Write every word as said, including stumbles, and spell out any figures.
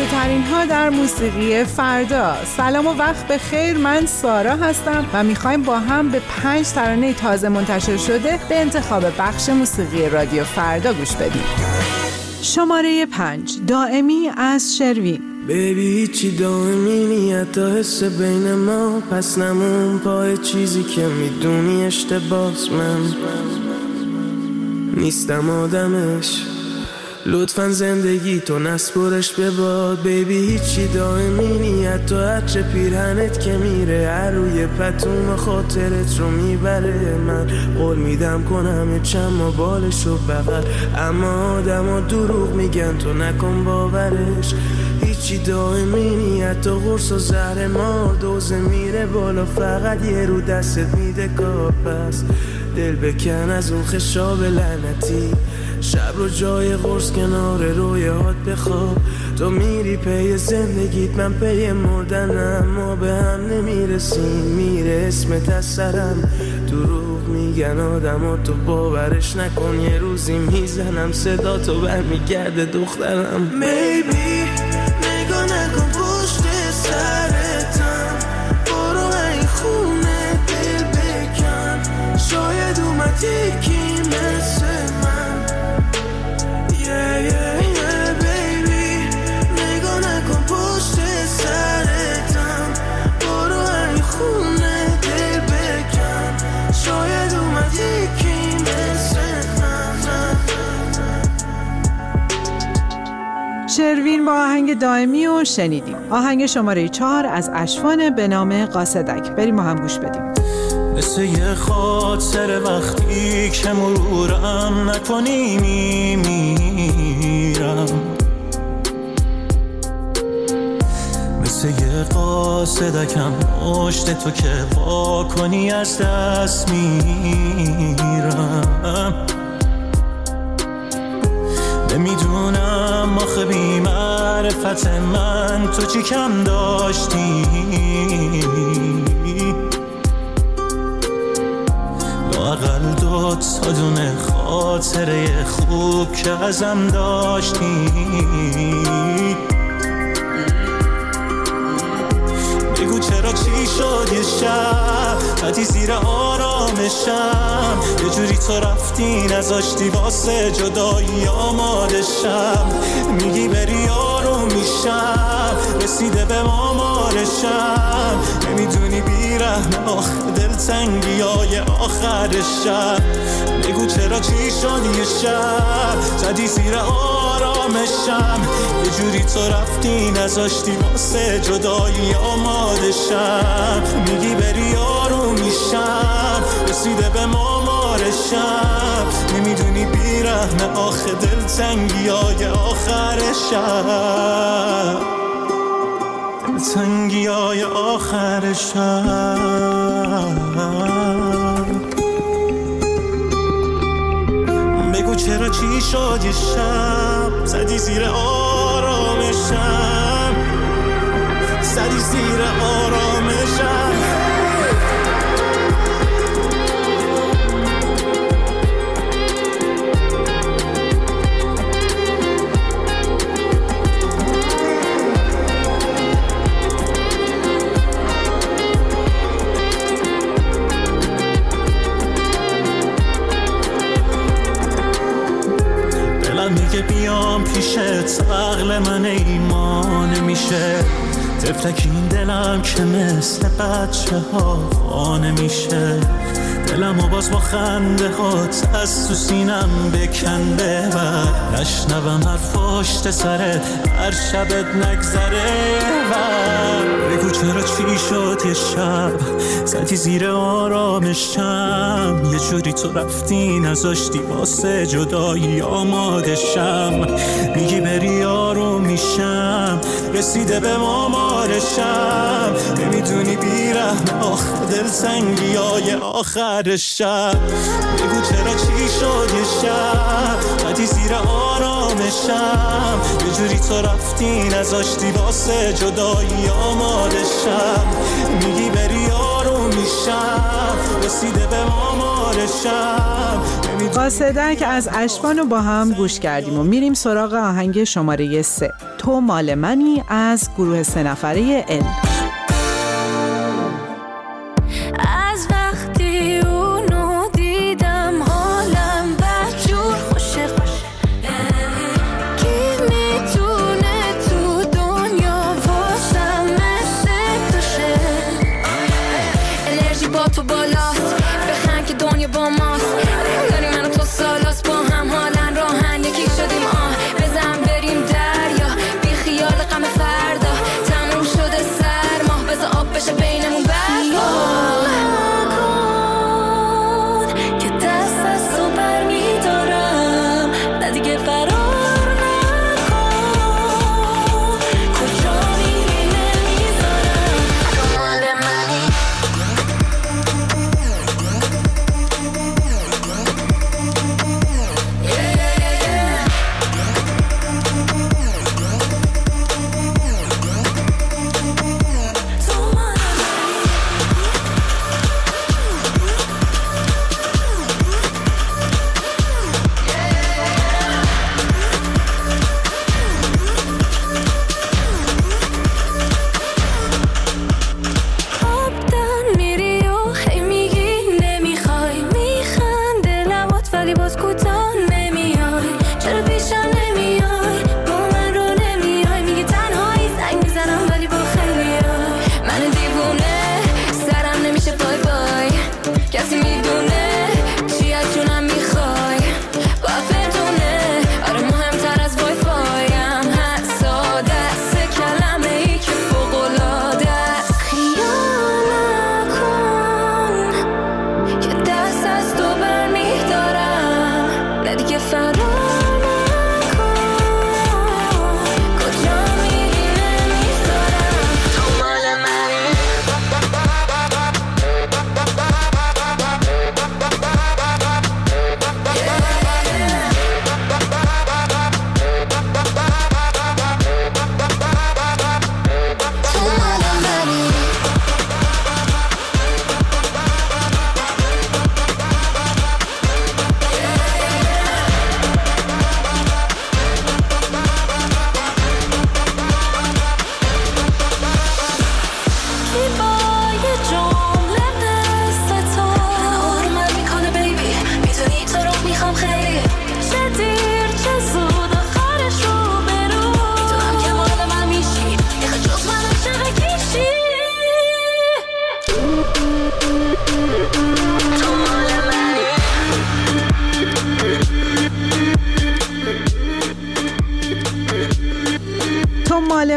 تازه‌ترین ها در موسیقی فردا. سلام و وقت بخیر، من سارا هستم و میخوایم با هم به پنج ترانه تازه منتشر شده به انتخاب بخش موسیقی رادیو فردا گوش بدیم. شماره پنج، دائمی از شروین. بیبی چی دائمی نیت تا حس بین ما، پس نمون پای چیزی که میدونی اشتباس، من نیستم آدمش، لطفاً زندگی تو نسپرش به باد. بیبی هیچی دائمی نیت تو هرچه پیرهنت که میره، هر روی پتوم خاطرت رو میبره. من قول میدم کنم چند ما بالش و بغل، اما آدم ها دروغ میگن تو نکن باورش. هیچی دائمی نیت تو غرص و زهر ما، دوزه میره بالا فقط یه رو دستت میده کار. پس دل بکن از اون خشاب لعنتی، شب رو جای قرص کنار رویات بخواب. تو میری پی زندگیت، من پی مردنم، ما به هم نمیرسیم، میره اسمت از سرم. دروغ میگن آدم ها تو باورش نکن، یه روزی میزنم صدا تو برمیگرده دخترم. بیبی نگاه نکن پشت سرتم، برو این خونه دل بکن، شاید اومدی کی مثل من. Yeah, yeah, yeah, baby نگاه نکن پشت سرتم، برو این خونه دل بکن، شاید اومدی که مثل من. شروین با آهنگ دائمی رو شنیدیم. آهنگ شماره چهار از اشفان به نام قاصدک، بریم ما هم گوش بدیم. مثل یه خاطر وقتی که مرورم نکنی میمیرم، مثل یه قاصدکم مشت تو که وا کنی از دست میرم. نمیدونم آخه بی معرفت من تو چی کم داشتی، اقل دوت سادون خاطره خوب که ازم داشتی. بگو چرا چی شد یه شب بعدی زیر آرامشم، یه جوری تو رفتی نزاشتی واسه جدایی آمادشم. میگی بری آروم میشم، رسیده به مامارشم، نمیدونی بیرحم آخه دلتنگی های آخر شب. بگو چرا چی شد یه شب زدی زیر آرامشم، یه جوری تو رفتی نزاشتی واسه جدایی آمادشم. میگی بری آروم میشم، رسیده به مامارشم، نمیدونی بیرحم آخه دلتنگی های آخر شب، دلتنگی های آخر شب. بگو چرا چی شد یه شب زدی زیر آرامشم، زدی زیر آرامشم. میگه بیام پیشت، عقل من ایمان میشه، تفلک این دلم که مثل بچه ها خانه میشه. دلم و باز با خنده هات از تو سینم بکن ببر، نشنوم هر پشت سرت هر شبت نگذره بر. بگو چرا چی شد یه شب زدی زیر آرامشم، یه جوری تو رفتی نزاشتی واسه جدایی آمادشم. میگی بری آروم میشم، رسیده به مامارشم، نمیدونی بیرحم آخه دلتنگی های آخر شب. بگو چرا چی شد یه شب بعدی زیر آرامشم، یه جوری تو رفتی نزاشتی واسه جدایی آمادشم. میگی بری آروم میشم، رسیده به مامارشم، قاصدک از اشبانو با هم گوش کردیم و میریم سراغ آهنگ شماره سه، تو مال منی، از گروه سه نفره ال. از وقتی اونو دیدم حالم بجور خوشه خوشه، کی میتونه تو دنیا واسم مثل توشه، انرژی با تو بالاست، بخند که دنیا با ماست،